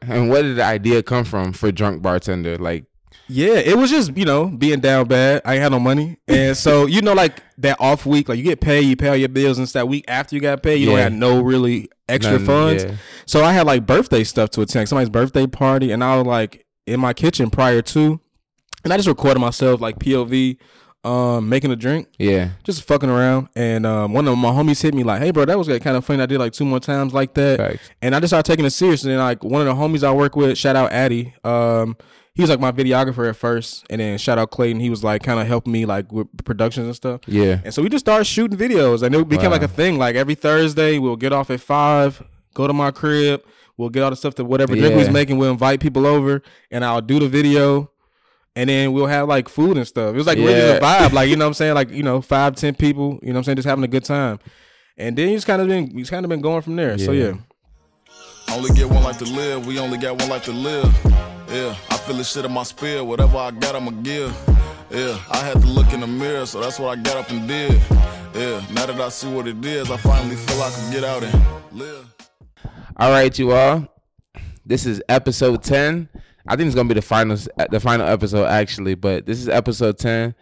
And where did the idea come from for Drunk Bartender? Like, yeah, it was just, you know, being down bad. I ain't had no money. And so, you know, like that off week, like you get paid, you pay all your bills, and it's that week after you got paid, you don't have no really extra funds. Yeah. So I had like birthday stuff to attend, somebody's birthday party, and I was like in my kitchen prior to, and I just recorded myself like POV, making a drink. Yeah. Just fucking around. And one of my homies hit me like, hey bro, that was like kind of funny. I did like 2 more times like that. Thanks. And I just started taking it serious. And then like one of the homies I work with, shout out Addy, he was like my videographer at first, and then shout out Clayton. He was like kind of helping me like with productions and stuff. Yeah. And so we just started shooting videos, and it became like a thing. Like every Thursday, we'll get off at 5, go to my crib, we'll get all the stuff that whatever drink we was making. We'll invite people over, and I'll do the video, and then we'll have like food and stuff. It was like really just a vibe, like, you know what I'm saying? Like, you know, 5-10 people, you know what I'm saying, just having a good time. And then he's kind of been going from there. Yeah. So yeah. Only get one life to live. We only got one life to live. Yeah, I feel the shit in my spirit. Whatever I got, I'ma give. Yeah, I had to look in the mirror, so that's what I got up and did. Yeah, now that I see what it is, I finally feel I can get out and live. All right, you all. This is episode 10. I think it's gonna be the final episode actually, but this is episode 10.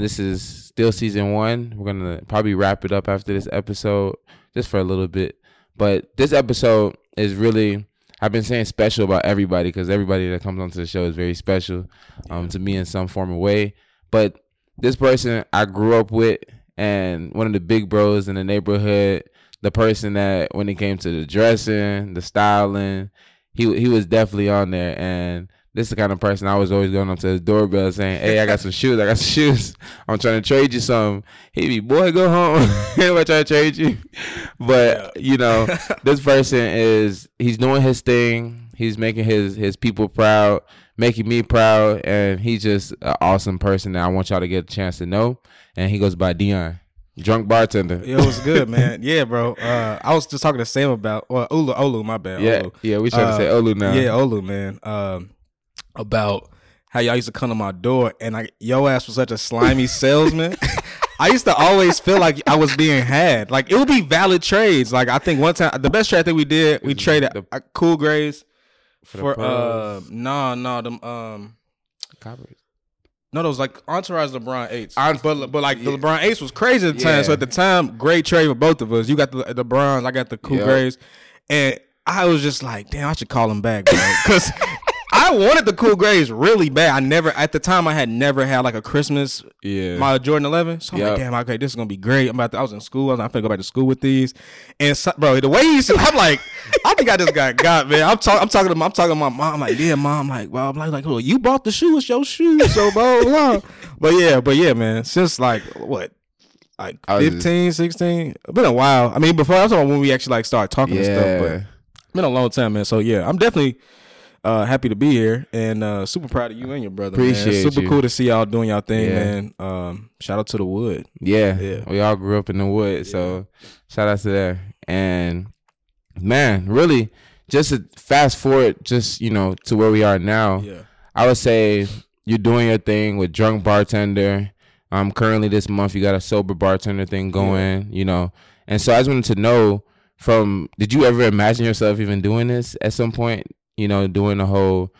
This is still season 1. We're gonna probably wrap it up after this episode, just for a little bit. But this episode is really, I've been saying special about everybody, because everybody that comes onto the show is very special to me in some form of way. But this person I grew up with, and one of the big bros in the neighborhood, the person that when it came to the dressing, the styling, he was definitely on there. And this is the kind of person I was always going up to his doorbell saying, hey, I got some shoes. I'm trying to trade you some. He'd be, boy, go home. Anybody trying to trade you? But, you know, this person is, he's doing his thing. He's making his people proud, making me proud. And he's just an awesome person that I want y'all to get a chance to know. And he goes by Deion. Drunk Bartender. It was good, man. Yeah, bro. I was just talking to Sam about, well, Olu, my bad. Yeah, Olu. Yeah, we trying to say Olu now. Yeah, Olu, man. About how y'all used to come to my door, and like yo ass was such a slimy salesman. I used to always feel like I was being had. Like it would be valid trades. Like I think one time the best trade I think we did, we traded Cool Grays Coppers. No, those like Entourage LeBron 8s. But like the LeBron 8s was crazy at the time. So at the time, great trade for both of us. You got the Brons, I got the Cool Grays, and I was just like, damn, I should call him back, bro, because. I wanted the Cool Grays really bad. At the time I had never had like a Christmas, my Jordan 11. So I'm like, damn, okay, this is going to be great. I was in school. I was like, I'm finna go back to school with these. And so, bro, the way he said, I'm like, I think I just got, man. I'm talking to my mom. I'm like, yeah, mom. I'm like, well, well, you bought the shoe. It's your shoe. So, blah, blah. But yeah, man, since like, what? Like 15, 16, been a while. I mean, before I was on when we actually like started talking and stuff, but it's been a long time, man. So yeah, I'm definitely happy to be here, and super proud of you and your brother. Appreciate man. Super you. Cool to see y'all doing y'all thing, man. Shout out to the wood. Yeah. We all grew up in the wood, so shout out to that. And man, really, just to fast forward, just you know, to where we are now. Yeah. I would say you're doing your thing with Drunk Bartender. Currently this month you got a sober bartender thing going, you know, and so I just wanted to know did you ever imagine yourself even doing this at some point? You know, doing the whole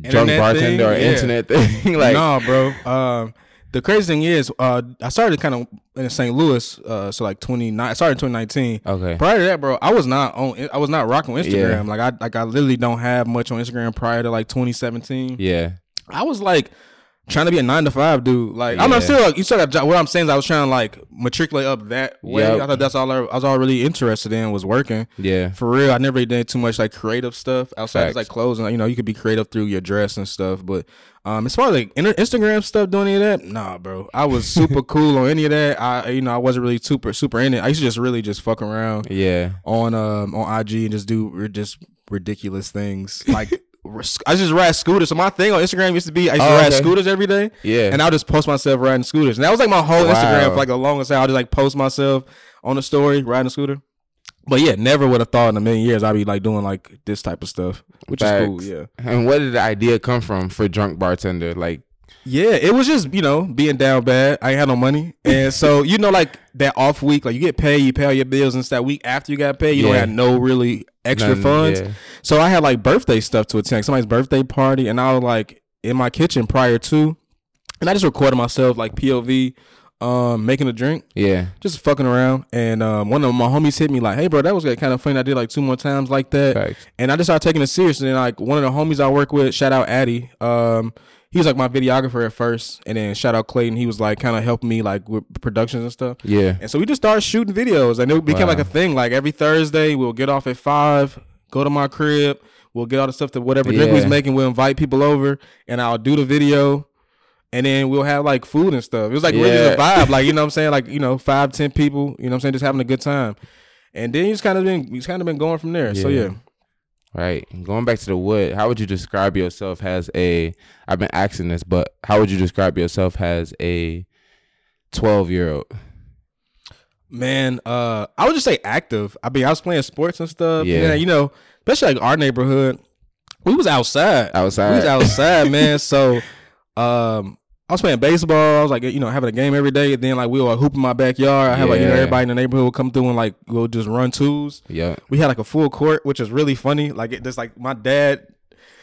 Drunk Bartender thing, or internet thing. Like, no, bro. The crazy thing is, I started kind of in St. Louis, so like 2019. I started in 2019. Okay. Prior to that, bro, I was not rocking with Instagram. Yeah. Like I literally don't have much on Instagram prior to like 2017. Yeah. I was like trying to be a 9-to-5 dude. Like I'm not still like you still got a job. What I'm saying is I was trying to like matriculate up that way. Yep. I thought that's all I was all really interested in was working. Yeah. For real. I never really did too much like creative stuff outside of like clothes, and you know, you could be creative through your dress and stuff. But as far as like Instagram stuff, doing any of that, nah, bro. I was super cool on any of that. I wasn't really super in it. I used to just really just fuck around. Yeah. On IG and just do just ridiculous things. Like I just ride scooters. So my thing on Instagram used to be I used to ride scooters every day. Yeah. And I would just post myself riding scooters. And that was like my whole Instagram for like the longest time. I would just like post myself on the story riding a scooter. But yeah, never would have thought in a million years I'd be like doing like this type of stuff, which is cool. Yeah. And where did the idea come from for Drunk Bartender? Like, yeah, it was just, you know, being down bad. I ain't had no money. And so, you know, like that off week, like you get paid, you pay all your bills, and it's that week after you got paid, you don't have no really extra funds. Yeah. So I had like birthday stuff to attend, like somebody's birthday party, and I was like in my kitchen prior to, and I just recorded myself like POV, making a drink, yeah, just fucking around. And one of my homies hit me like, "Hey, bro, that was kind of funny. I did like 2 more times like that." Right. And I just started taking it serious. And then like one of the homies I work with, shout out Addy, he was like my videographer at first, and then shout out Clayton. He was like kind of helping me like with productions and stuff. Yeah. And so we just started shooting videos, and it became like a thing. Like every Thursday, we'll get off at 5, go to my crib, we'll get all the stuff that whatever drink we was making. We'll invite people over, and I'll do the video, and then we'll have like food and stuff. It was like really just a vibe, like, you know what I'm saying? Like, you know, 5-10 people, you know what I'm saying, just having a good time. And then you just kind of been going from there. Yeah. So yeah. Right. And going back to the wood, how would you describe yourself as a, I've been asking this, but how would you describe yourself as a 12-year-old? Man, I would just say active. I mean, I was playing sports and stuff. Yeah. And, you know, especially like our neighborhood, we was outside. We was outside, man. So I was playing baseball. I was like, you know, having a game every day. And then like we were hooping in my backyard. I had like, you know, everybody in the neighborhood would come through and like we'll just run twos. Yeah. We had like a full court, which is really funny. Like it's like my dad.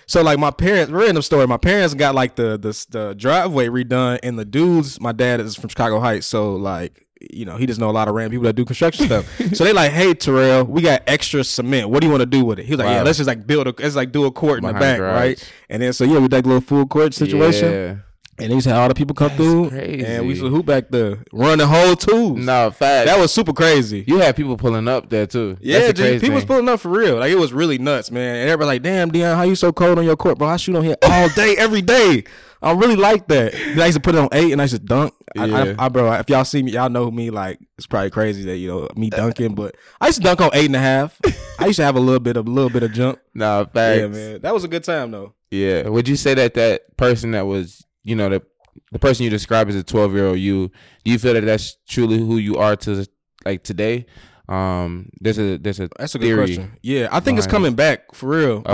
So like my parents, random story. My parents got like the driveway redone, and the dudes. My dad is from Chicago Heights, so like, you know, he just know a lot of random people that do construction stuff. So they like, "Hey, Terrell, we got extra cement. What do you want to do with it?" He was like, "Yeah, let's just like build a, let's like do a court behind in the back, garage." Right? And then so yeah, we did like a little full court situation. Yeah. And they just had all the people come through. Crazy. And we used to hoop back there, run the whole twos. No, fact. That was super crazy. You had people pulling up there too. Yeah, dude, people was pulling up for real. Like it was really nuts, man. And everybody like, "Damn, Deion, how you so cold on your court, bro? I shoot on here all day, every day." I really like that. I used to put it on 8, and I used to dunk. Yeah. Bro, if y'all see me, y'all know me. Like, it's probably crazy that, you know, me dunking, but I used to dunk on 8.5. I used to have a little bit of jump. Nah, facts. Yeah, man. That was a good time, though. Yeah. Would you say that that person that was, you know, the person you describe as a 12-year-old you, do you feel that that's truly who you are to, like, today? That's a good question. Yeah, I think it's coming back, for real. Okay.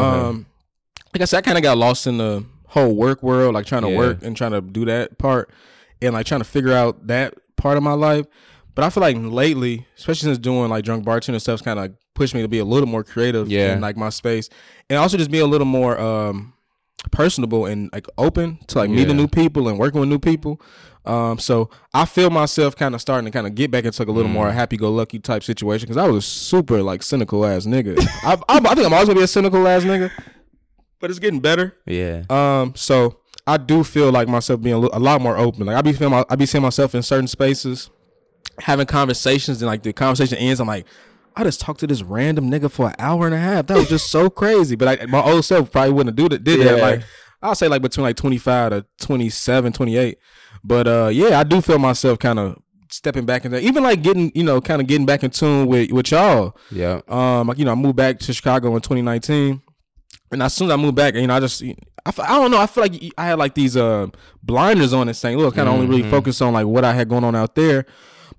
Like I said, I kind of got lost in the whole work world, like trying to work and trying to do that part and like trying to figure out that part of my life. But I feel like lately, especially since doing like Drunk Bartender stuff's kind of like pushed me to be a little more creative in like my space, and also just be a little more personable and like open to like meeting new people and working with new people. So I feel myself kind of starting to kind of get back into like a little more happy-go-lucky type situation, because I was a super like cynical ass nigga. I think I'm always gonna be a cynical ass nigga, but it's getting better. Yeah. So I do feel like myself being a lot more open. Like I be seeing myself in certain spaces, having conversations, and like the conversation ends, I'm like, I just talked to this random nigga for an hour and a half. That was just so crazy. But my old self probably wouldn't have did that. Like I'll say like between like 25 to 27, 28. But yeah, I do feel myself kind of stepping back in there, even like getting, you know, kind of getting back in tune with y'all. Yeah. Like, you know, I moved back to Chicago in 2019. And as soon as I moved back, you know, I don't know. I feel like I had like these blinders on in St. Louis. Kind of only really focused on like what I had going on out there.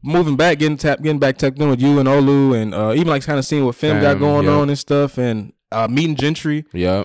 Moving back, getting back tapped in with you and Olu, and even like kind of seeing what Fem got going on and stuff, and meeting Gentry. Yeah.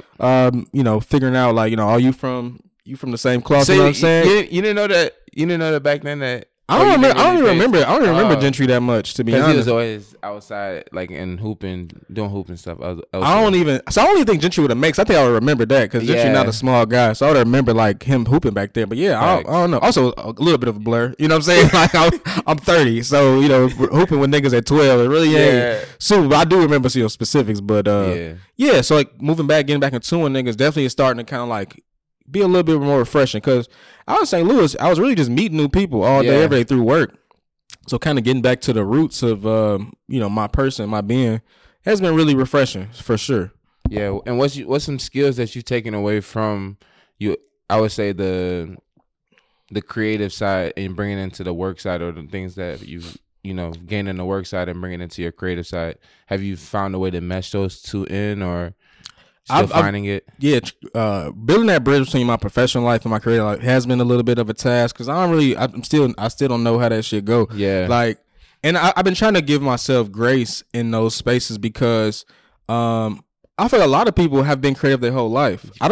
You know, figuring out like, you know, are you from the same cloth? See, you know what I'm saying? You didn't know that. You didn't know that back then that. I don't even remember Gentry that much, to be honest. Because he was always outside, like, and doing hooping stuff. I don't even think Gentry would have mixed. I think I would remember that, because Gentry's not a small guy. So I would remember, like, him hooping back there. But, yeah, I don't know. Also, a little bit of a blur. You know what I'm saying? Like, I'm 30. So, you know, hooping with niggas at 12. It really ain't super. But I do remember some specifics. But, so, like, moving back, getting back into it, niggas definitely is starting to kind of, like, be a little bit more refreshing, because I was in St. Louis, I was really just meeting new people all day, every day through work. So kind of getting back to the roots of, you know, my person, my being, has been really refreshing for sure. Yeah. And what's some skills that you've taken away from you? I would say the creative side and bringing into the work side, or the things that you've, you know, gained in the work side and bringing into your creative side. Have you found a way to mesh those two in, or? Building that bridge between my professional life and my career life has been a little bit of a task, because I still don't know how that shit go. Yeah, like, and I've been trying to give myself grace in those spaces, because I feel a lot of people have been creative their whole life. Yes. I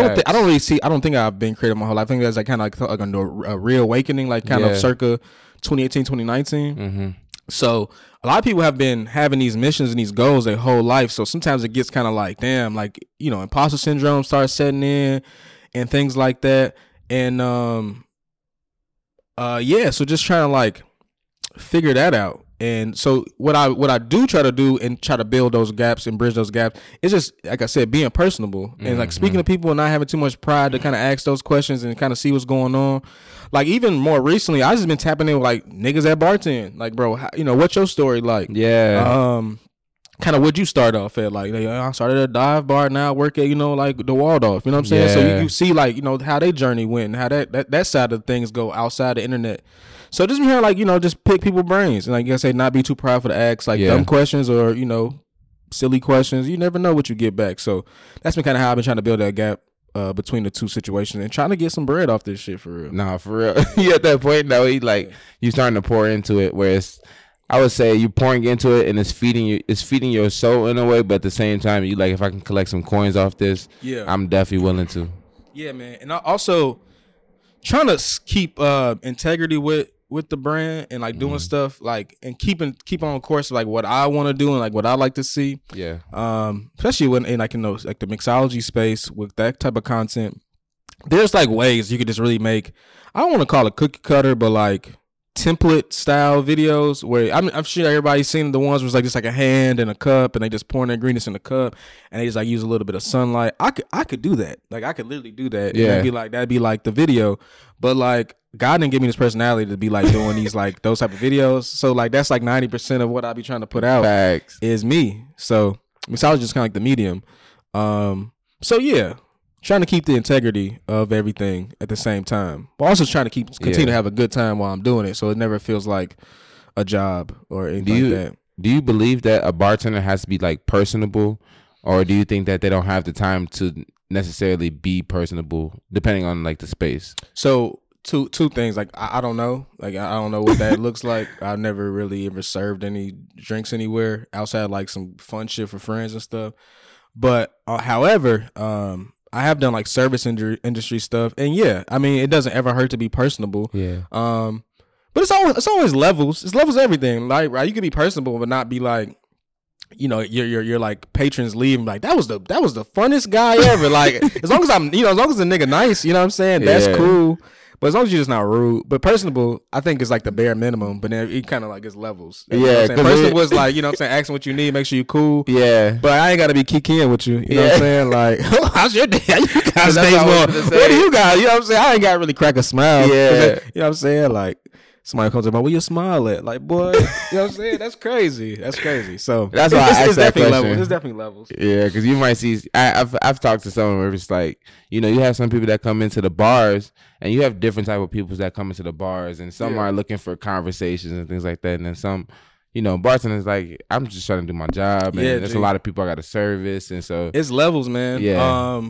don't think I've been creative my whole life. I think that's like kind of like a reawakening, like kind of circa 2018, 2019. Mm-hmm. So a lot of people have been having these missions and these goals their whole life. So sometimes it gets kind of like, damn, like, you know, imposter syndrome starts setting in and things like that. And, yeah, so just trying to like figure that out. And so what I do try to do and try to build those gaps and bridge those gaps is just, like I said, being personable and like speaking to people and not having too much pride to kind of ask those questions and kind of see what's going on. Like even more recently, I just been tapping in with like niggas that bartend. Like, bro, how, you know, what's your story like? Yeah. Kind of what you start off at, like, I started at a dive bar, now I work at, you know, like the Waldorf, you know what I'm saying? Yeah. So you see, like, you know, how they journey went and how that side of things go outside the internet. So just be here, like, you know, just pick people's brains and, like, I say, not be too prideful to ask, like, dumb questions or, you know, silly questions. You never know what you get back. So that's been kind of how I've been trying to build that gap between the two situations and trying to get some bread off this shit for real. Nah, for real. You at that point now, he like, you starting to pour into it where it's, I would say you pouring into it and it's feeding your soul in a way, but at the same time, you like, if I can collect some coins off this, I'm definitely willing to. Yeah, man. And I also trying to keep integrity with the brand and like doing stuff like and keep on course of like what I want to do and like what I like to see. Yeah. Especially when in like, you know, like the mixology space with that type of content, there's like ways you could just really make, I don't want to call it cookie cutter, but like template style videos where I'm sure everybody's seen the ones where it's like just like a hand and a cup and they just pouring their ingredients in the cup and they just like use a little bit of sunlight. I could do that. Like I could literally do that. Yeah. And that'd be like the video. But like God didn't give me this personality to be like doing these like those type of videos. So like that's like 90% of what I be trying to put out is me. So mixology is kind of like the medium. So yeah. Trying to keep the integrity of everything at the same time, but also trying to continue to have a good time while I'm doing it, so it never feels like a job or anything like that. Do you believe that a bartender has to be like personable, or do you think that they don't have the time to necessarily be personable, depending on like the space? So two things. Like I don't know. Like I don't know what that looks like. I've never really ever served any drinks anywhere outside like some fun shit for friends and stuff. But however, I have done like service industry stuff, and yeah, I mean it doesn't ever hurt to be personable. Yeah. But it's always levels. It's levels of everything. Like right, you could be personable, but not be like, you know, your like patrons leave and like that was the funnest guy ever. Like as long as I'm, you know, as long as the nigga nice, you know what I'm saying, that's cool. But as long as you're just not rude, but personable, I think is like the bare minimum. But then it kind of like it's levels. You know what I'm saying? Personable is like, you know what I'm saying, asking what you need, make sure you cool. Yeah. But I ain't got to be kikiing with you. You know what I'm saying? Like, oh, how's your day? You guys what do you guys? You know what I'm saying? I ain't got to really crack a smile. Yeah. You know what I'm saying? Like, somebody comes up, where you smile at? Like, boy, you know what I'm saying? That's crazy. That's crazy. So that's why I asked that question. Levels. It's definitely levels. Yeah, because you might see, I've talked to someone where it's like, you know, you have some people that come into the bars, and you have different type of people that come into the bars, and some are looking for conversations and things like that, and then some, you know, bartenders like, I'm just trying to do my job, and there's a lot of people I got to service, and so it's levels, man. Yeah.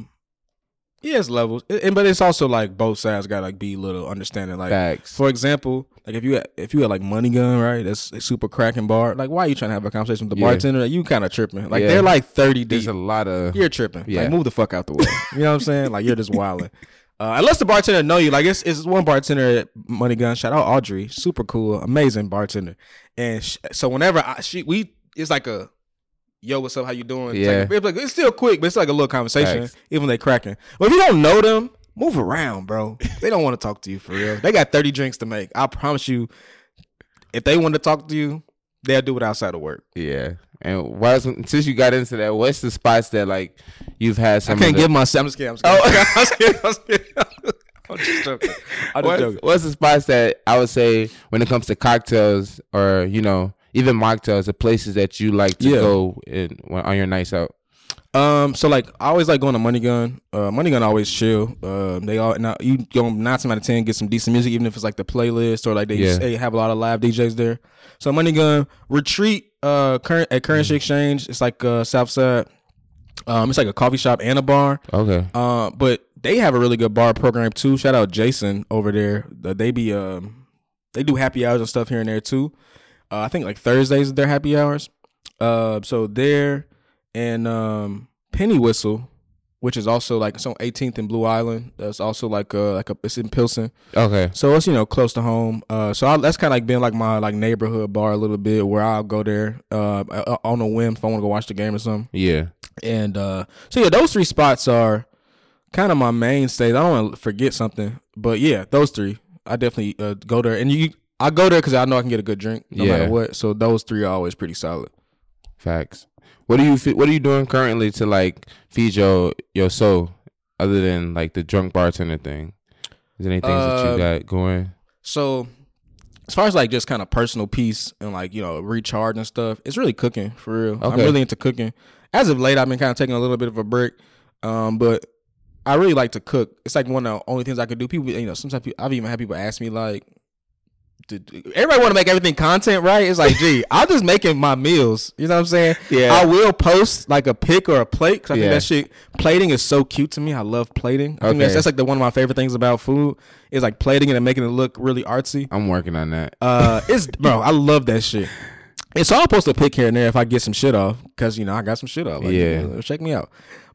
Yeah, it's levels, but it's also like both sides gotta like be a little understanding. Like, for example, like if you had like Money Gun, right? That's a super cracking bar. Like, why are you trying to have a conversation with the bartender? Like, you kind of tripping. Like they're like 30 deep. There's a lot of you're tripping. Yeah. Like move the fuck out the way. You know what I'm saying? Like you're just wilding. Unless the bartender know you. Like it's one bartender at Money Gun. Shout out Audrey, super cool, amazing bartender. And so whenever it's like a, yo, what's up? How you doing? Yeah. It's still quick, but it's like a little conversation, even when they cracking. But if you don't know them, move around, bro. They don't want to talk to you for real. They got 30 drinks to make. I promise you, if they want to talk to you, they'll do it outside of work. Yeah. And since you got into that, what's the spots that like you've had some? I can't give myself. I'm just kidding. I'm just joking. What's the spots that I would say when it comes to cocktails or, you know, even mocktails, the places that you like to go on your nights out? So like I always like going to Money Gun. Money Gun always chill. They all now you go 9 out of 10 get some decent music, even if it's like the playlist or like they have a lot of live DJs there. So Money Gun Retreat at Currency Exchange. It's like Southside. It's like a coffee shop and a bar. Okay. But they have a really good bar program too. Shout out Jason over there. They do happy hours and stuff here and there too. I think like Thursdays they're happy hours. So there and Penny Whistle which is also like, it's on 18th and Blue Island. That's also like a it's in Pilsen. Okay. So it's, you know, close to home. So that's kind of like been like my like neighborhood bar a little bit, where I'll go there on a whim if I want to go watch the game or something. Yeah. And so yeah, those three spots are kind of my mainstays. I don't want to forget something, but yeah, those three I definitely go there. And I go there because I know I can get a good drink no matter what. So those three are always pretty solid. Facts. What are you doing currently to like feed your soul, other than like the drunk bartender thing? Is there any things that you got going? So as far as like just kind of personal peace and like, you know, recharge and stuff, it's really cooking for real. Okay. I'm really into cooking. As of late, I've been kind of taking a little bit of a break, but I really like to cook. It's like one of the only things I could do. People, you know, sometimes I've even had people ask me like, everybody want to make everything content, right? It's like, gee, I'm just making my meals. You know what I'm saying? Yeah. I will post like a pic or a plate because I think that shit, plating is so cute to me. I love plating. I think that's like one of my favorite things about food is like plating it and making it look really artsy. I'm working on that. Bro, I love that shit. And so I'll post a pic here and there if I get some shit off because, you know, I got some shit off. Like, you know, check me out.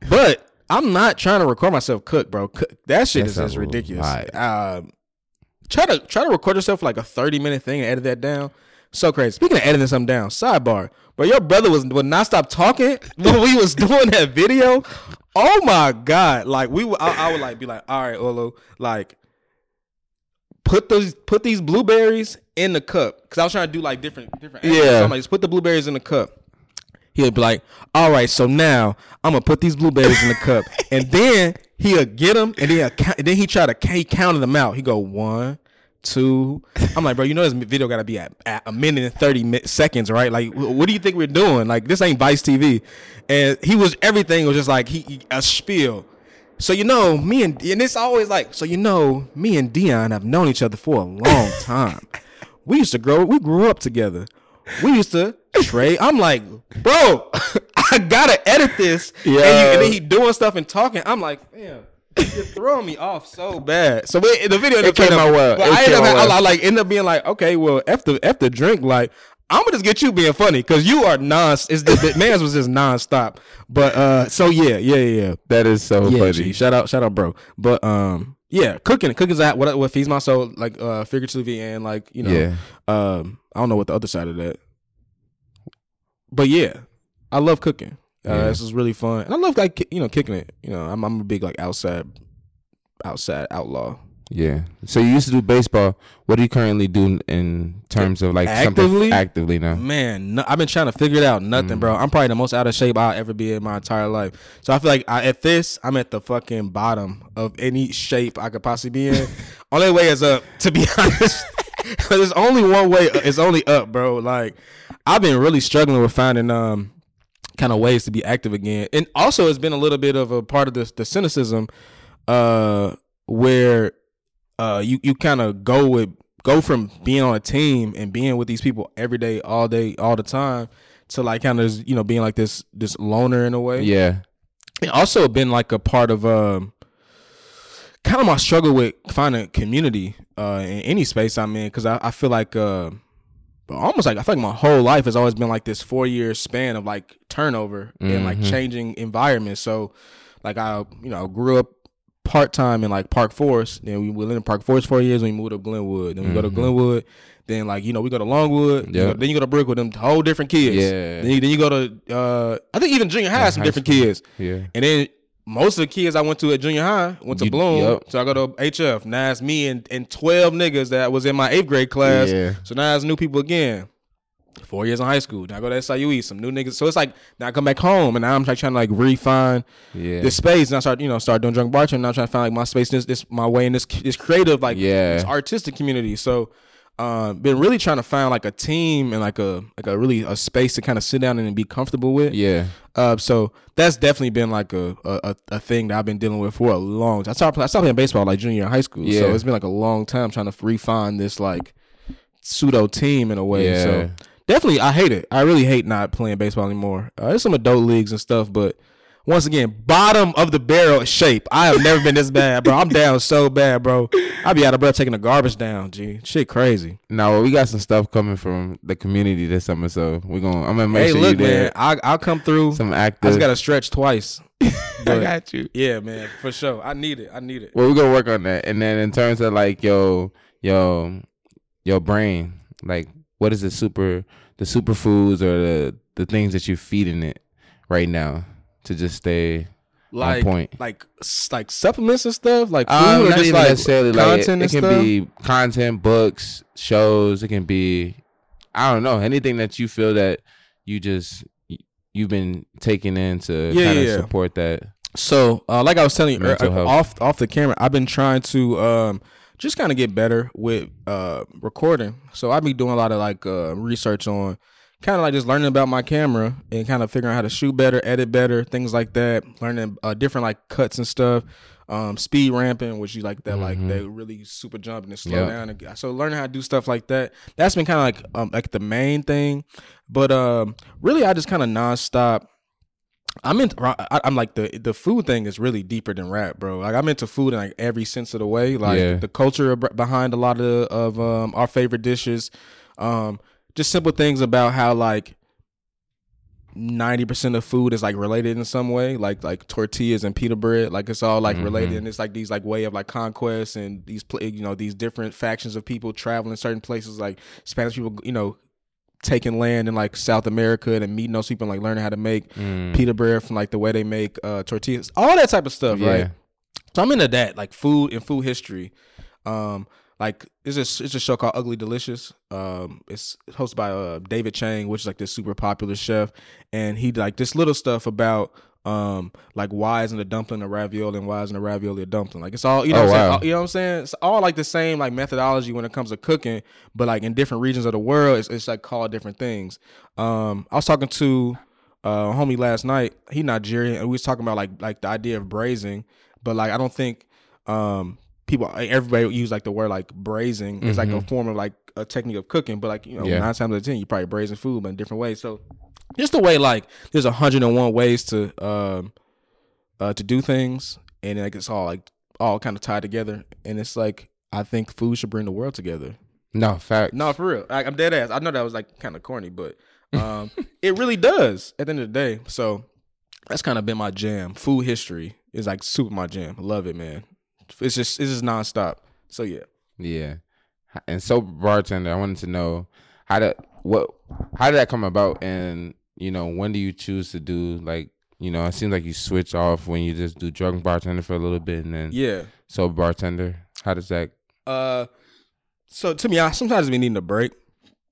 But I'm not trying to record myself cook, bro. That shit is just ridiculous. Try to record yourself for like a 30-minute thing and edit that down. So crazy. Speaking of editing something down, sidebar. But your brother would not stop talking when we was doing that video. Oh my God! Like I would like be like, all right, Olu, like put these blueberries in the cup because I was trying to do like different. Yeah. So I'm like, just put the blueberries in the cup. He'll be like, all right, so now I'm going to put these blueberries in the cup. And then he'll get them, and then he counted them out. He go, 1, 2. I'm like, bro, you know this video got to be at a minute and 30 seconds, right? Like, what do you think we're doing? Like, this ain't Vice TV. And everything was just like a spiel. So, you know, me and Deion have known each other for a long time. We grew up together. We used to trade. I'm like, bro, I gotta edit this. Yeah. And then he doing stuff and talking. I'm like, damn, you're throwing me off so bad. So the video came out well. I end up being like, okay, well, after drink, like, I'm gonna just get you being funny because you are man's was just nonstop. But so yeah. That is so funny. Gee, shout out, bro. But yeah, cooking is what feeds my soul, like figuratively and like, you know, I don't know what the other side of that. But yeah, I love cooking. This is really fun, and I love like, you know, kicking it. You know, I'm a big like outside outlaw. Yeah. So you used to do baseball. What do you currently do in terms of like actively now? Man, I've been trying to figure it out. Nothing, bro. I'm probably the most out of shape I'll ever be in my entire life. So I feel like I'm at the fucking bottom of any shape I could possibly be in. Only way is up, to be honest. But there's only one way. It's only up, bro. Like, I've been really struggling with finding kind of ways to be active again. And also it's been a little bit of a part of the cynicism where you kind of go from being on a team and being with these people every day, all day, all the time to like kind of, you know, being like this loner in a way. Yeah. And also been like a part of kind of my struggle with finding community in any space I'm in, because I feel like almost like I feel like my whole life has always been like this 4-year span of like turnover and like changing environments. So like I grew up part time in like Park Forest, then we lived in Park Forest 4 years, we moved to Glenwood, then we go to Glenwood, then like, you know, we go to Longwood, then you go to Brookwood, them whole different kids. Yeah. Then you go to I think even junior high, some different kids. Yeah. And then most of the kids I went to at junior high went to Bloom. Yep. So I go to HF. Now it's me and 12 niggas that was in my 8th grade class. Yeah. So now it's new people again. 4 years in high school. Now I go to SIUE, some new niggas. So it's like, now I come back home and now I'm like trying to like refine this space. And I start doing drunk bartending. Now I'm trying to find like my space, this my way in this creative, like this artistic community. So been really trying to find like a team and like a space to kind of sit down and be comfortable with. Yeah. So that's definitely been like a thing that I've been dealing with for a long time. I started playing baseball like junior in high school. Yeah. So it's been like a long time trying to refine this like pseudo team in a way. Yeah. So definitely I hate it. I really hate not playing baseball anymore. There's some adult leagues and stuff, but Once again, bottom of the barrel shape. I have never been this bad, bro. I'm down so bad, bro. I be out of breath taking the garbage down, G. Shit crazy. No, we got some stuff coming from the community this summer, so we're going. I'm gonna make sure you there. Hey, look, man, I'll come through. Some active. I just gotta stretch twice. I got you. Yeah, man, for sure. I need it. Well, we're gonna work on that, and then in terms of like your brain, like what is the superfoods or the things that you're feeding it right now. To just stay like, on point. Like supplements and stuff? Like food or not just even like necessarily content like, it and stuff? It can be content, books, shows. It can be, I don't know, anything that you feel that you've been taking in to kind of support that. So, like I was telling you, off the camera, I've been trying to just kind of get better with recording. So I've been doing a lot of like research on kind of like just learning about my camera and kind of figuring out how to shoot better, edit better, things like that. Learning different like cuts and stuff, speed ramping, which you like that, like they really super jump and slow down. And, so learning how to do stuff like that. That's been kind of like the main thing, but really I just kind of nonstop. I'm like the food thing is really deeper than rap, bro. Like I'm into food in like every sense of the way, like the culture behind a lot of our favorite dishes. Just simple things about how like 90% of food is like related in some way, like tortillas and pita bread, like it's all like related, and it's like these like way of like conquest and these these different factions of people traveling certain places, like Spanish people taking land in like South America and meeting those people and like learning how to make pita bread from like the way they make tortillas, all that type of stuff, right? So I'm into that, like food and food history. Like it's a show called Ugly Delicious. It's hosted by David Chang, which is like this super popular chef, and he like this little stuff about like why isn't a dumpling a ravioli and why isn't a ravioli a dumpling? Like it's all you know what I'm saying. It's all like the same like methodology when it comes to cooking, but like in different regions of the world, it's like called different things. I was talking to a homie last night. He Nigerian, and we was talking about like the idea of braising, but like I don't think. Everybody use like the word like braising. It's like a form of like a technique of cooking, but like 9 times out of 10 you probably braising food, but in different ways. So just the way like there's 101 ways to do things, and like it's all like all kind of tied together, and it's like I think food should bring the world together. No fact. No, for real. I'm dead ass. I know that was like kind of corny, but it really does at the end of the day. So that's kind of been my jam. Food history is like super my jam. I love it, man. It's just nonstop. So yeah. And so bartender, I wanted to know how did that come about, and when do you choose to do it seems like you switch off when you just do drunk bartender for a little bit and then so bartender. How does that? So to me, I sometimes be needing a break.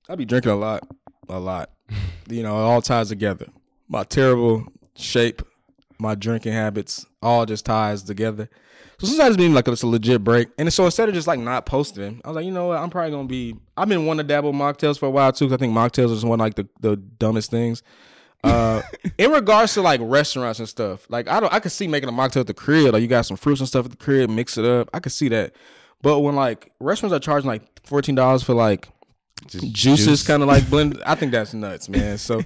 I be drinking a lot, it all ties together. My terrible shape, my drinking habits, all just ties together. So sometimes being like it's a legit break. And so instead of just like not posting, I was like, you know what? I'm probably going to be, I've been wanting to dabble mocktails for a while too, because I think mocktails is one of like the dumbest things. In regards to like restaurants and stuff, like I could see making a mocktail at the crib. Like you got some fruits and stuff at the crib, mix it up. I could see that. But when like restaurants are charging like $14 for like just juices kind of like blended, I think that's nuts, man. So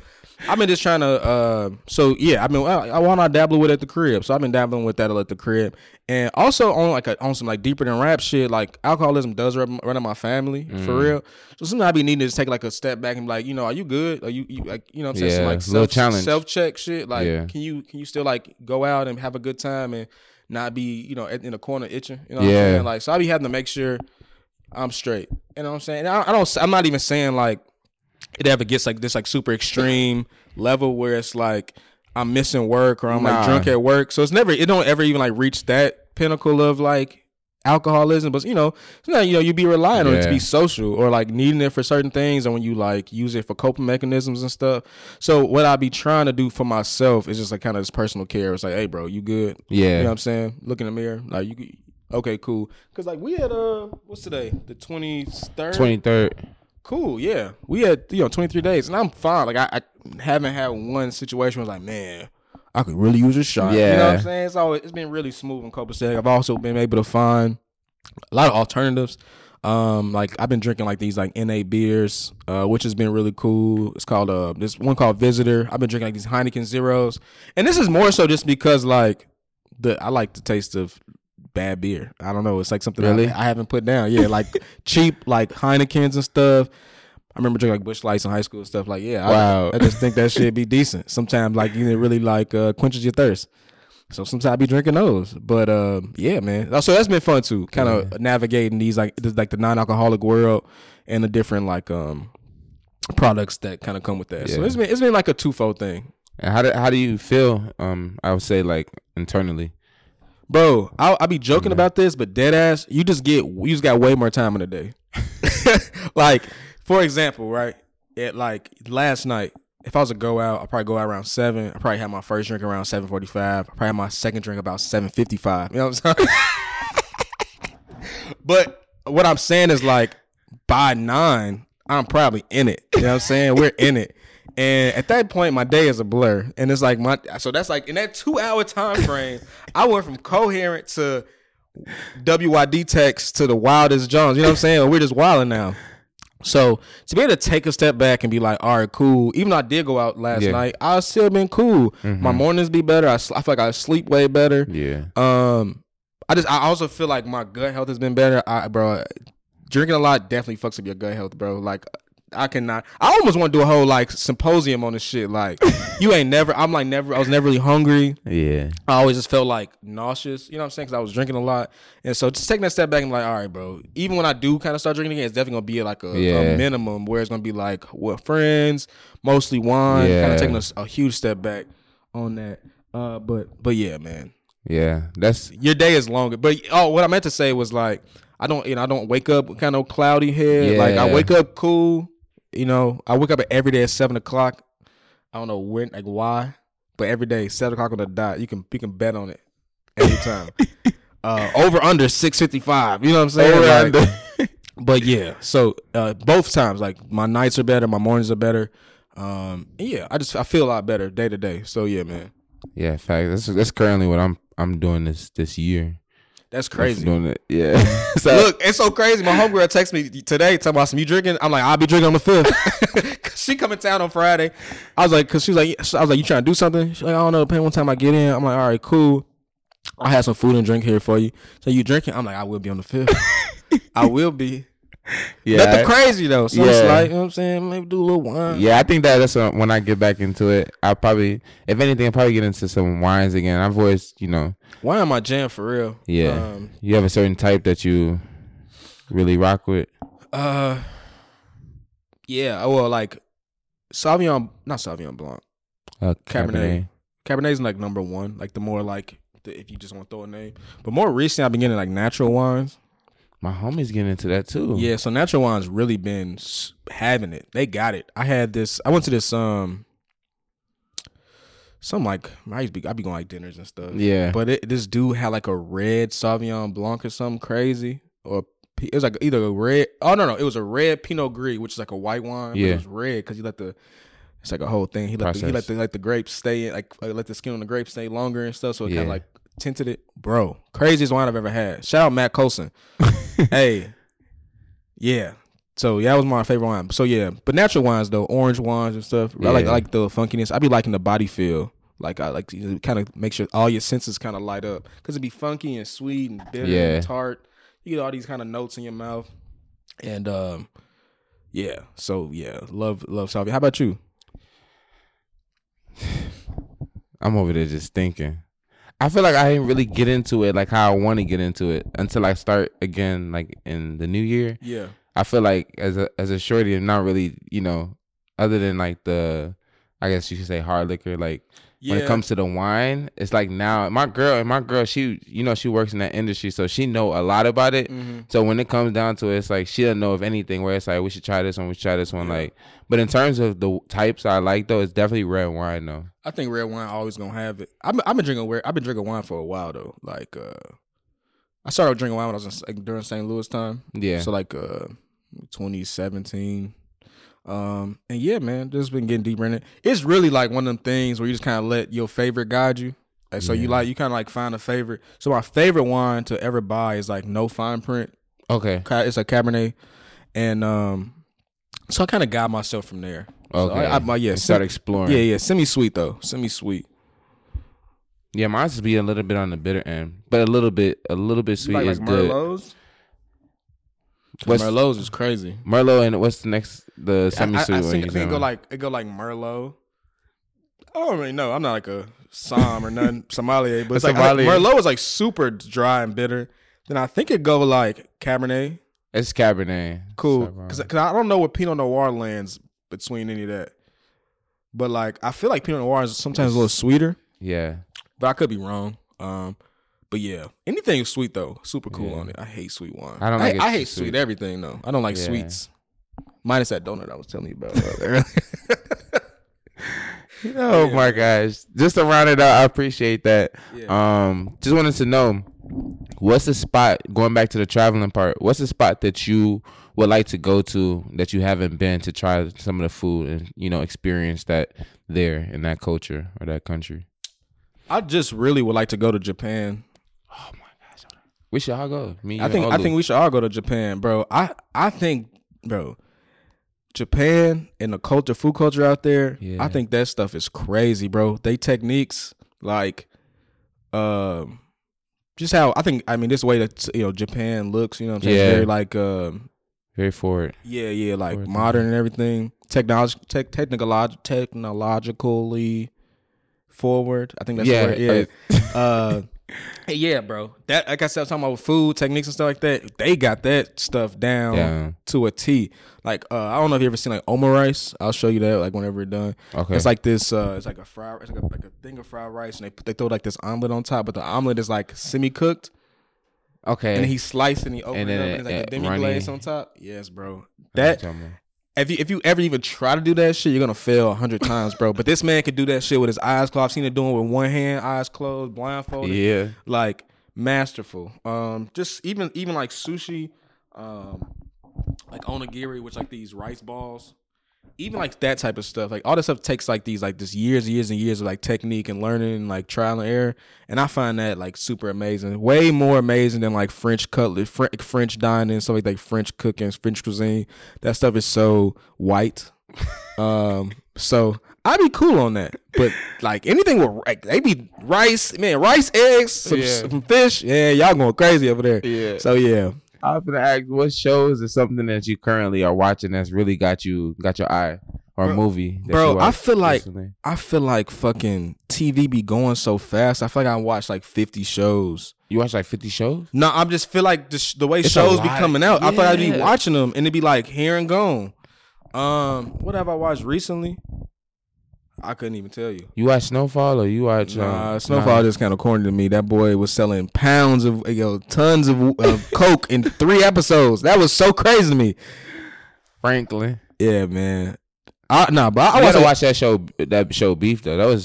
I've been just trying to, I want to dabble with it at the crib. So I've been dabbling with that at the crib. And also on some like deeper than rap shit, like alcoholism does run in my family, for real. So sometimes I be needing to just take like a step back and be like, are you good? Are you like, what I'm saying? Some, like self-check shit. Like, can you still like go out and have a good time and not be, in the corner itching? What I'm saying? Like, so I be having to make sure I'm straight. You know what I'm saying? And I'm not even saying like, it ever gets like this like super extreme level where it's like I'm missing work or I'm like drunk at work. So it don't ever even like reach that pinnacle of like alcoholism. But you be relying on it to be social or like needing it for certain things, and when you like use it for coping mechanisms and stuff. So what I be trying to do for myself is just like kind of this personal care. It's like, hey bro, you good? Yeah. You know what I'm saying? Look in the mirror. Like you okay, cool. Cause like we had what's today? The 23rd? 23rd. Cool, yeah. We had 23 days, and I'm fine. Like I haven't had one situation where I was like, man, I could really use a shot. Yeah. You know what I'm saying? It's been really smooth and copacetic. I've also been able to find a lot of alternatives. Like I've been drinking like these like NA beers, which has been really cool. It's called this one called Visitor. I've been drinking like these Heineken Zeros, and this is more so just because like I like the taste of bad beer. I don't know. It's like something really? I haven't put down. Yeah, like cheap like Heinekens and stuff. I remember drinking like Busch Lights in high school and stuff. Like yeah, wow. I just think that shit be decent. Sometimes like you really like quenches your thirst. So sometimes I be drinking those, but yeah, man. So that's been fun too, kind of navigating these like the non-alcoholic world and the different like products that kind of come with that. Yeah. So it's been like a twofold thing. And how do you feel? I would say like internally, bro. I'll be joking about this, but dead ass, you just got way more time in the day. Like for example, right? At like last night. If I was to go out, I'd probably go out around 7. I probably had my first drink around 7:45. I probably had my second drink about 7:55. You know what I'm saying? But what I'm saying is like by 9, I'm probably in it. You know what I'm saying? We're in it. And at that point, my day is a blur. And it's like so that's like in that 2-hour time frame, I went from coherent to WYD text to the wildest Jones. You know what I'm saying? We're just wilding now. So to be able to take a step back and be like, all right, cool. Even though I did go out last night, I still been cool. Mm-hmm. My mornings be better. I feel like I sleep way better. Yeah. I also feel like my gut health has been better. Drinking a lot definitely fucks up your gut health, bro. Like I almost want to do a whole like symposium on this shit. Like I was never really hungry. Yeah. I always just felt like nauseous. You know what I'm saying? Because I was drinking a lot. And so just taking that step back and like, all right, bro, even when I do kind of start drinking again, it's definitely going to be like a minimum where it's going to be like, well, friends, mostly wine. Yeah. Kind of taking a huge step back on that. But yeah, man. Yeah. That's your day is longer. But what I meant to say was like, I don't wake up with kind of cloudy head. Yeah. Like I wake up cool. You know, I wake up every day at 7:00. I don't know when, like why, but every day 7:00 on the dot. You can bet on it every time. Over under 6:55. You know what I'm saying? Over under. But yeah, so both times, like my nights are better, my mornings are better. Yeah, I feel a lot better day to day. So yeah, man. Yeah, in fact, that's currently what I'm doing this year. That's crazy. Doing it. Yeah. So, look, it's so crazy. My homegirl texted me today talking about some you drinking. I'm like, I'll be drinking on the 5th. She coming town on Friday. I was like, cause she was like, you trying to do something? She's like, I don't know. One time I get in, I'm like, all right, cool. I have some food and drink here for you. So you drinking? I'm like, I will be on the 5th. I will be. Yeah. Nothing crazy though. So it's like, you know what I'm saying? Maybe do a little wine. Yeah, I think that's when I get back into it. I'll probably get into some wines again. I've always, you know. Why am I jam for real? Yeah. You have a certain type that you really rock with? Yeah, well, like Sauvignon, not Sauvignon Blanc. Cabernet. Cabernet's like number one. Like the more like, if you just want to throw a name. But more recently, I've been getting like natural wines. My homie's getting into that too. Yeah, so natural wine's really been having it. They got it. I went to this I'd be going like dinners and stuff. Yeah. But this dude had like a red Sauvignon Blanc or something crazy. Or it was like either a red. Oh, no. It was a red Pinot Gris, which is like a white wine. Yeah. But it was red because he let the. It's like a whole thing. He let the grapes stay in. Like let the skin on the grapes stay longer and stuff. So it kind of like tinted it. Bro, craziest wine I've ever had. Shout out Matt Colson. Hey, yeah. So yeah, that was my favorite wine. So yeah, but natural wines though, orange wines and stuff. Yeah. I like the funkiness. I be liking the body feel. Like I like to kind of make sure all your senses kind of light up because it be funky and sweet and bitter and tart. You get all these kind of notes in your mouth, and yeah. So yeah, love Salvia. How about you? I'm over there just thinking. I feel like I didn't really get into it like how I want to get into it until I start again like in the new year. Yeah. I feel like as a shorty, I'm not really, you know, other than like the, I guess you could say hard liquor, like when it comes to the wine, it's like now my girl, she, you know, she works in that industry, so she know a lot about it. Mm-hmm. So when it comes down to it, it's like she doesn't know of anything where it's like, we should try this one, like, but in terms of the types I like though, it's definitely red wine though. I think red wine always gonna have it. I've been drinking wine for a while though. Like I started drinking wine when I was during St. Louis time. Yeah. So like 2017. And yeah, man, just been getting deeper in it. It's really like one of them things where you just kind of let your favorite guide you. So you kind of like find a favorite. So my favorite wine to ever buy is like No Fine Print. Okay. It's a Cabernet. And so I kind of got myself from there. Okay. So I start exploring. Yeah. Semi-sweet, though. Semi-sweet. Yeah, mine should be a little bit on the bitter end, but a little bit sweet is good. Merlot's? Merlot's is crazy. Merlot, and what's the next? The semi-sweet one. I think it go like Merlot. I don't really know. I'm not like a som or nothing sommelier, but it's like Merlot is like super dry and bitter. Then I think it go like Cabernet. It's Cabernet. Cool, because I don't know what Pinot Noir lands between any of that, but like I feel like Pinot Noir is sometimes a little sweeter. Yeah, but I could be wrong. But yeah, anything sweet though, super cool on it. I hate sweet wine. I don't. I hate sweet everything though. I don't like sweets, minus that donut I was telling you about earlier. Oh my gosh! Just to round it out, I appreciate that. Yeah. Just wanted to know, what's the spot? Going back to the traveling part, what's the spot that you would like to go to that you haven't been to try some of the food and experience that there in that culture or that country? I just really would like to go to Japan. Oh my gosh! We should all go. I think we should all go to Japan, bro. I think, bro. Japan and the food culture out there, I think that stuff is crazy, bro. They techniques, like, just how this way that Japan looks, it's very like, very forward. Yeah, like forward modern thing. And everything, technologically forward. I think that's the word. Yeah, bro. That, like I said, I was talking about food techniques and stuff like that. They got that stuff down to a T. Like I don't know if you ever seen like omurice. I'll show you that like whenever it's done. Okay. It's like this. It's like a fried. It's like a thing of fried rice, and they throw like this omelet on top, but the omelet is like semi cooked. Okay. And he slices and he opens it up, and it's like a demi glaze on top. Yes, bro. That. If you ever even try to do that shit, you're gonna fail 100 times, bro. But this man could do that shit with his eyes closed. I've seen him doing it with one hand, eyes closed, blindfolded. Yeah, like masterful. Just even like sushi, like onigiri, which like these rice balls, even like that type of stuff. Like all this stuff takes like these like this years and years of like technique and learning and like trial and error. And I find that like super amazing, way more amazing than like French cutlet, French dining, stuff like French cooking, French cuisine. That stuff is so white. So I'd be cool on that, but like anything with like they be rice, man, rice, eggs, some fish. Yeah, y'all going crazy over there. Yeah. So yeah. I'm gonna ask, what shows is something that you currently are watching that's really got your eye, or a movie? Bro, I feel like fucking TV be going so fast. I feel like I watch like 50 shows. You watch like 50 shows? No, I just feel like the way it's shows be coming out. Yeah. I thought I'd be watching them and it'd be like here and gone. What have I watched recently? I couldn't even tell you. You watch Snowfall or you watch? Snowfall just kind of corny to me. That boy was selling tons of coke in 3 episodes. That was so crazy to me. Franklin. Yeah, man. I want to watch that show. That show Beef though. I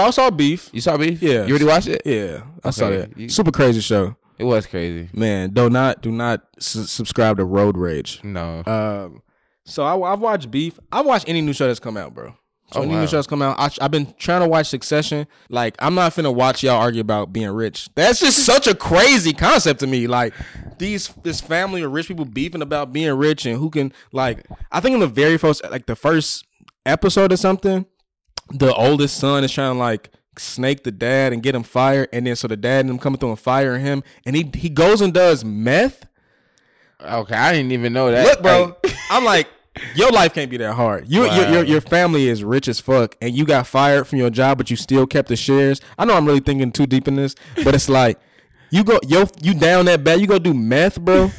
saw Beef. You saw Beef? Yeah. You already watched it? Yeah, I saw that. Super crazy show. It was crazy. Man, do not subscribe to road rage. No. So I've watched Beef. I watch any new show that's come out, bro. So when new shows come out, I've been trying to watch Succession. Like, I'm not finna watch y'all argue about being rich. That's just such a crazy concept to me. Like, this family of rich people beefing about being rich and who can, like, I think in the very first, like, the first episode or something, the oldest son is trying to, like, snake the dad and get him fired. And then so the dad and him coming through and firing him. And he goes and does meth. Okay, I didn't even know that. Look, bro, I'm like, your life can't be that hard. Your family is rich as fuck, and you got fired from your job, but you still kept the shares. I know I'm really thinking too deep in this, but it's like you down that bad. You go do meth, bro.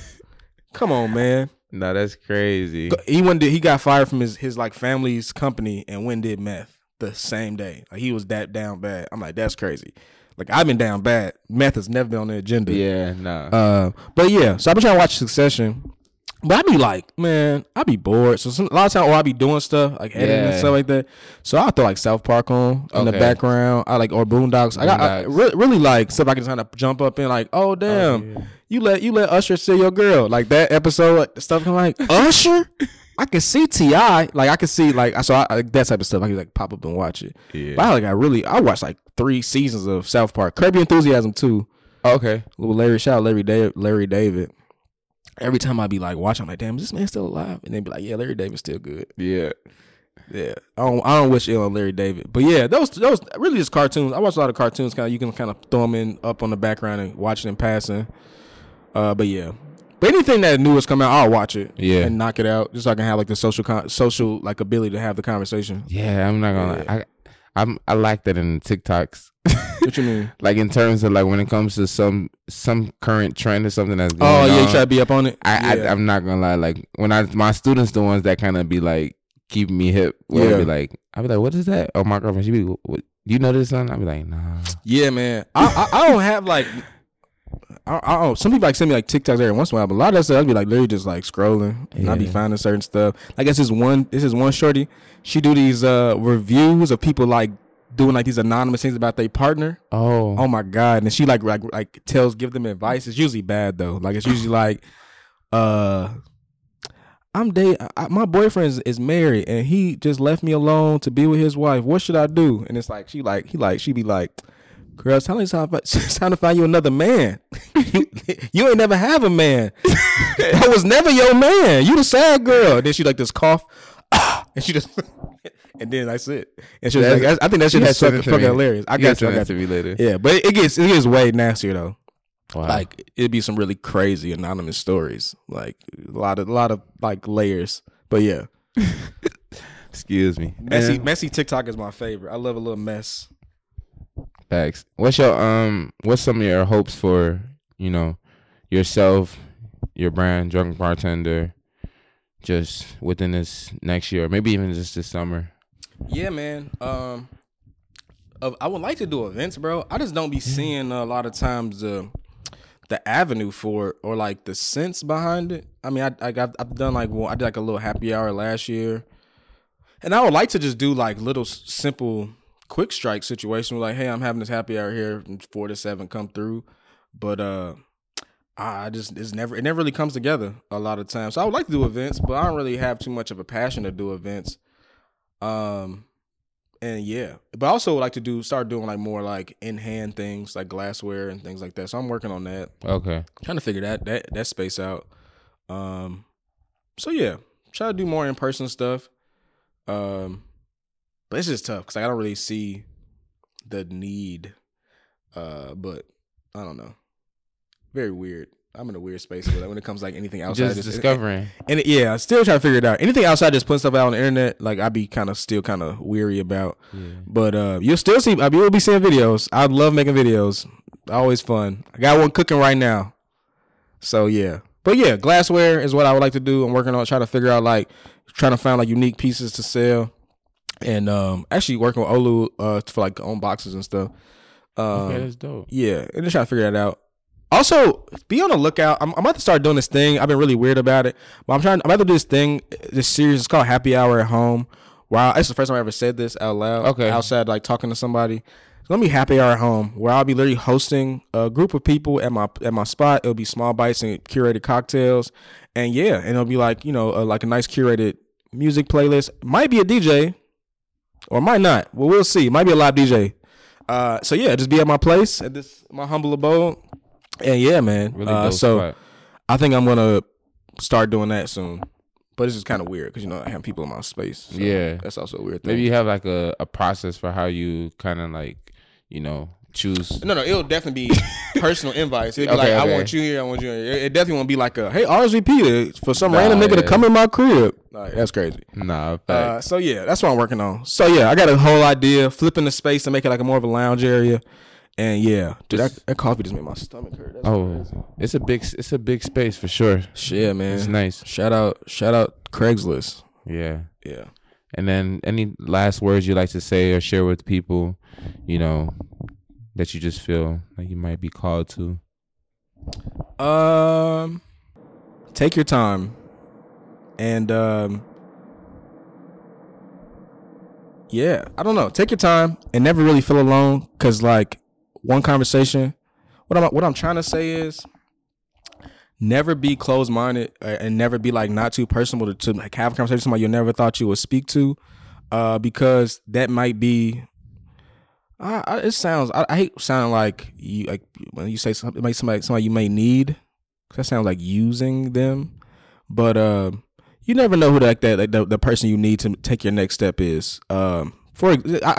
Come on, man. No, that's crazy. He got fired from his like family's company and went and did meth the same day. Like he was that down bad. I'm like, that's crazy. Like I've been down bad. Meth has never been on the agenda. Yeah, no. But yeah, so I've been trying to watch Succession. But I be like, man, I be bored. So a lot of times, I be doing stuff like editing and stuff like that. So I throw like South Park on in the background. I like or Boondocks. I really like stuff I can kind of jump up in. Like, oh damn, you let Usher see your girl like that episode stuff. I'm like Usher. I can see T.I. Like I can see like so I that type of stuff. I can like pop up and watch it. Yeah. But I watched like 3 seasons of South Park. Curb Your Enthusiasm 2. Oh, okay. Larry David. every time I be like watching, I'm like, damn, is this man still alive? And they be like, yeah, Larry David's still good. Yeah. Yeah. I don't wish ill on Larry David. But yeah, those really just cartoons. I watch a lot of cartoons, kinda you can kinda throw them in up on the background and watch it in passing. But yeah. But anything that new is coming out, I'll watch it. Yeah. And knock it out. Just so I can have like the social like ability to have the conversation. Yeah, I'm not gonna lie. I like that in the TikToks. What you mean? Like in terms of like when it comes to some current trend or something that's going on. Oh yeah, you try to be up on it. I'm not gonna lie. Like when my students, the ones that kind of be like keeping me hip. Yeah. I be like, what is that? Oh, my girlfriend, she be, what, you know this son? I be like, nah. Yeah, man. I don't have like. I some people like send me like TikToks every once in a while, but a lot of that stuff I'd be like literally just like scrolling, and I'd be finding certain stuff. I guess this is one shorty. She do these reviews of people like doing like these anonymous things about their partner. Oh my god! And she like tells, give them advice. It's usually bad though. Like it's usually like, my boyfriend is married and he just left me alone to be with his wife. What should I do? And it's like she be like. Girl, it's time to find you another man. You ain't never have a man. That was never your man. You the sad girl. And then she like this cough, and she just, and then that's it. And she was like, I think that shit is fucking hilarious. I got to be later. Yeah, but it gets way nastier though. Wow. Like it'd be some really crazy anonymous stories. Like a lot of like layers. But yeah. Excuse me. Messy TikTok is my favorite. I love a little mess. Facts. What's some of your hopes for, you know, yourself, your brand, Drunk Bartender, just within this next year, maybe even just this summer? Yeah, man. I would like to do events, bro. I just don't be seeing a lot of times the avenue for it or like the sense behind it. I mean, I've done like I did like a little happy hour last year, and I would like to just do like little simple. Quick strike situation, like, hey, I'm having this happy hour here from 4 to 7, come through. But I just it never really comes together a lot of times. So I would like to do events, but I don't really have too much of a passion to do events. And yeah, but I also would like to start doing like more like in hand things, like glassware and things like that. So I'm working on that. Okay, I'm trying to figure that space out. So yeah, try to do more in person stuff. But it's just tough because I don't really see the need. But I don't know. Very weird. I'm in a weird space when it comes to like anything outside. Just discovering. And yeah, I still try to figure it out. Anything outside just putting stuff out on the internet, like I'd be still kind of weary about. Yeah. But you'll still see, you'll be seeing videos. I love making videos. Always fun. I got one cooking right now. So yeah. But yeah, glassware is what I would like to do. I'm working on trying to find unique pieces to sell. And actually working with Olu for like own boxes and stuff. Okay, that's dope. Yeah, and just trying to figure that out. Also, be on the lookout. I'm about to start doing this thing. I've been really weird about it, but I'm about to do this thing. This series is called Happy Hour at Home. Wow, it's the first time I ever said this out loud. Okay, outside like talking to somebody. It's gonna be Happy Hour at Home, where I'll be literally hosting a group of people at my spot. It'll be small bites and curated cocktails, and yeah, and it'll be like like a nice curated music playlist. Might be a DJ. Or might not. Well, we'll see. Might be a live DJ. So yeah, just be at my place at my humble abode. And yeah, man. Really spot. I think I'm gonna start doing that soon. But it's just kind of weird because I have people in my space. So yeah, that's also a weird thing. Maybe you have like a process for how you kind of like choose. No, it'll definitely be personal invites. It'll be I want you here. I want you here. It definitely won't be like a hey RSVP for some random nigga to come in my crib. Like, that's crazy. So yeah, that's what I'm working on. So yeah, I got a whole idea, flipping the space to make it like a more of a lounge area. And yeah, dude, that coffee just made my stomach hurt. That's crazy. It's a big space for sure. Yeah, man, it's nice. Shout out Craigslist. Yeah. And then any last words you like to say or share with people, that you just feel like you might be called to? Take your time. And I don't know. Take your time and never really feel alone, because like one conversation. What I'm trying to say is never be closed minded and never be like not too personal to like have a conversation with somebody you never thought you would speak to, because that might be. I hate sounding like you, like when you say something, somebody you may need. That sounds like using them, but you never know who the person you need to take your next step is. I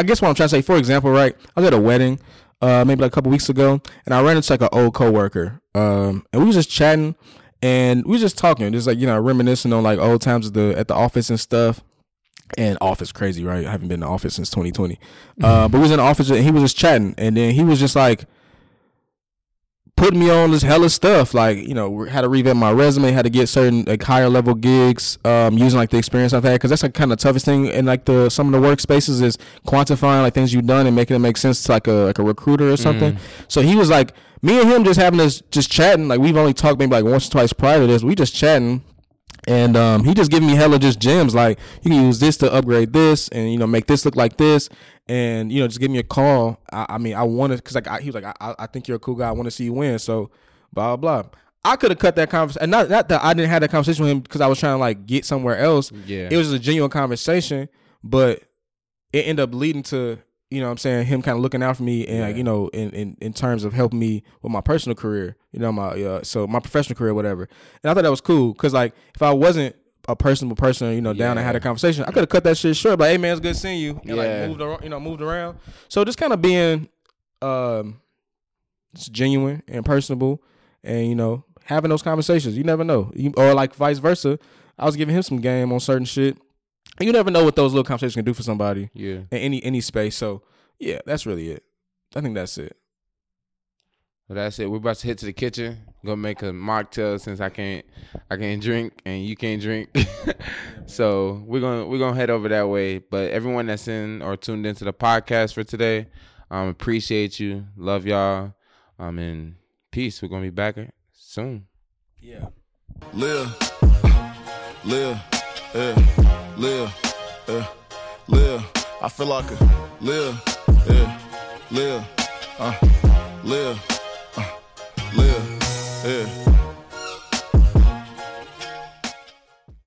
guess what I'm trying to say, for example, right? I was at a wedding maybe like a couple weeks ago, and I ran into like an old coworker, and we was just chatting, and we were just talking, just like, you know, reminiscing on like old times at the office and stuff. And office crazy, right? I haven't been in the office since 2020. But we was in the office, and he was just chatting, and then he was just like putting me on this hella stuff, like, you know, how to revamp my resume, how to get certain like higher level gigs, using like the experience I've had, because that's like kind of the toughest thing in like some of the workspaces is quantifying like things you've done and making it make sense to like a recruiter or something. So he was like, me and him just having this, just chatting, like we've only talked maybe like once or twice prior to this. We just chatting. And he just giving me hella just gems, like, you can use this to upgrade this, and, you know, make this look like this, and, you know, just give me a call. I want to, because like he was like, I think you're a cool guy. I want to see you win. So blah blah blah. I could have cut that conversation. Not that I didn't have that conversation with him because I was trying to like get somewhere else. Yeah, it was a genuine conversation, but it ended up leading to, you know what I'm saying, him kind of looking out for me, and like, you know, in terms of helping me with my personal career, you know, my professional career, whatever. And I thought that was cool, because like if I wasn't a personable person, you know, down and had a conversation, I could have cut that shit short. Like, hey man, it's good seeing you, and like moved around. So just kind of being just genuine and personable, and, you know, having those conversations. You never know, or like vice versa. I was giving him some game on certain shit. You never know what those little conversations can do for somebody. Yeah. In any space. So yeah, that's really it. I think that's it. Well, that's it. We're about to head to the kitchen. Gonna make a mocktail, since I can't drink and you can't drink. So we're gonna head over that way. But everyone that's in or tuned into the podcast for today, appreciate you. Love y'all. And peace. We're gonna be back soon. Yeah. Live, I feel like a live, live, live.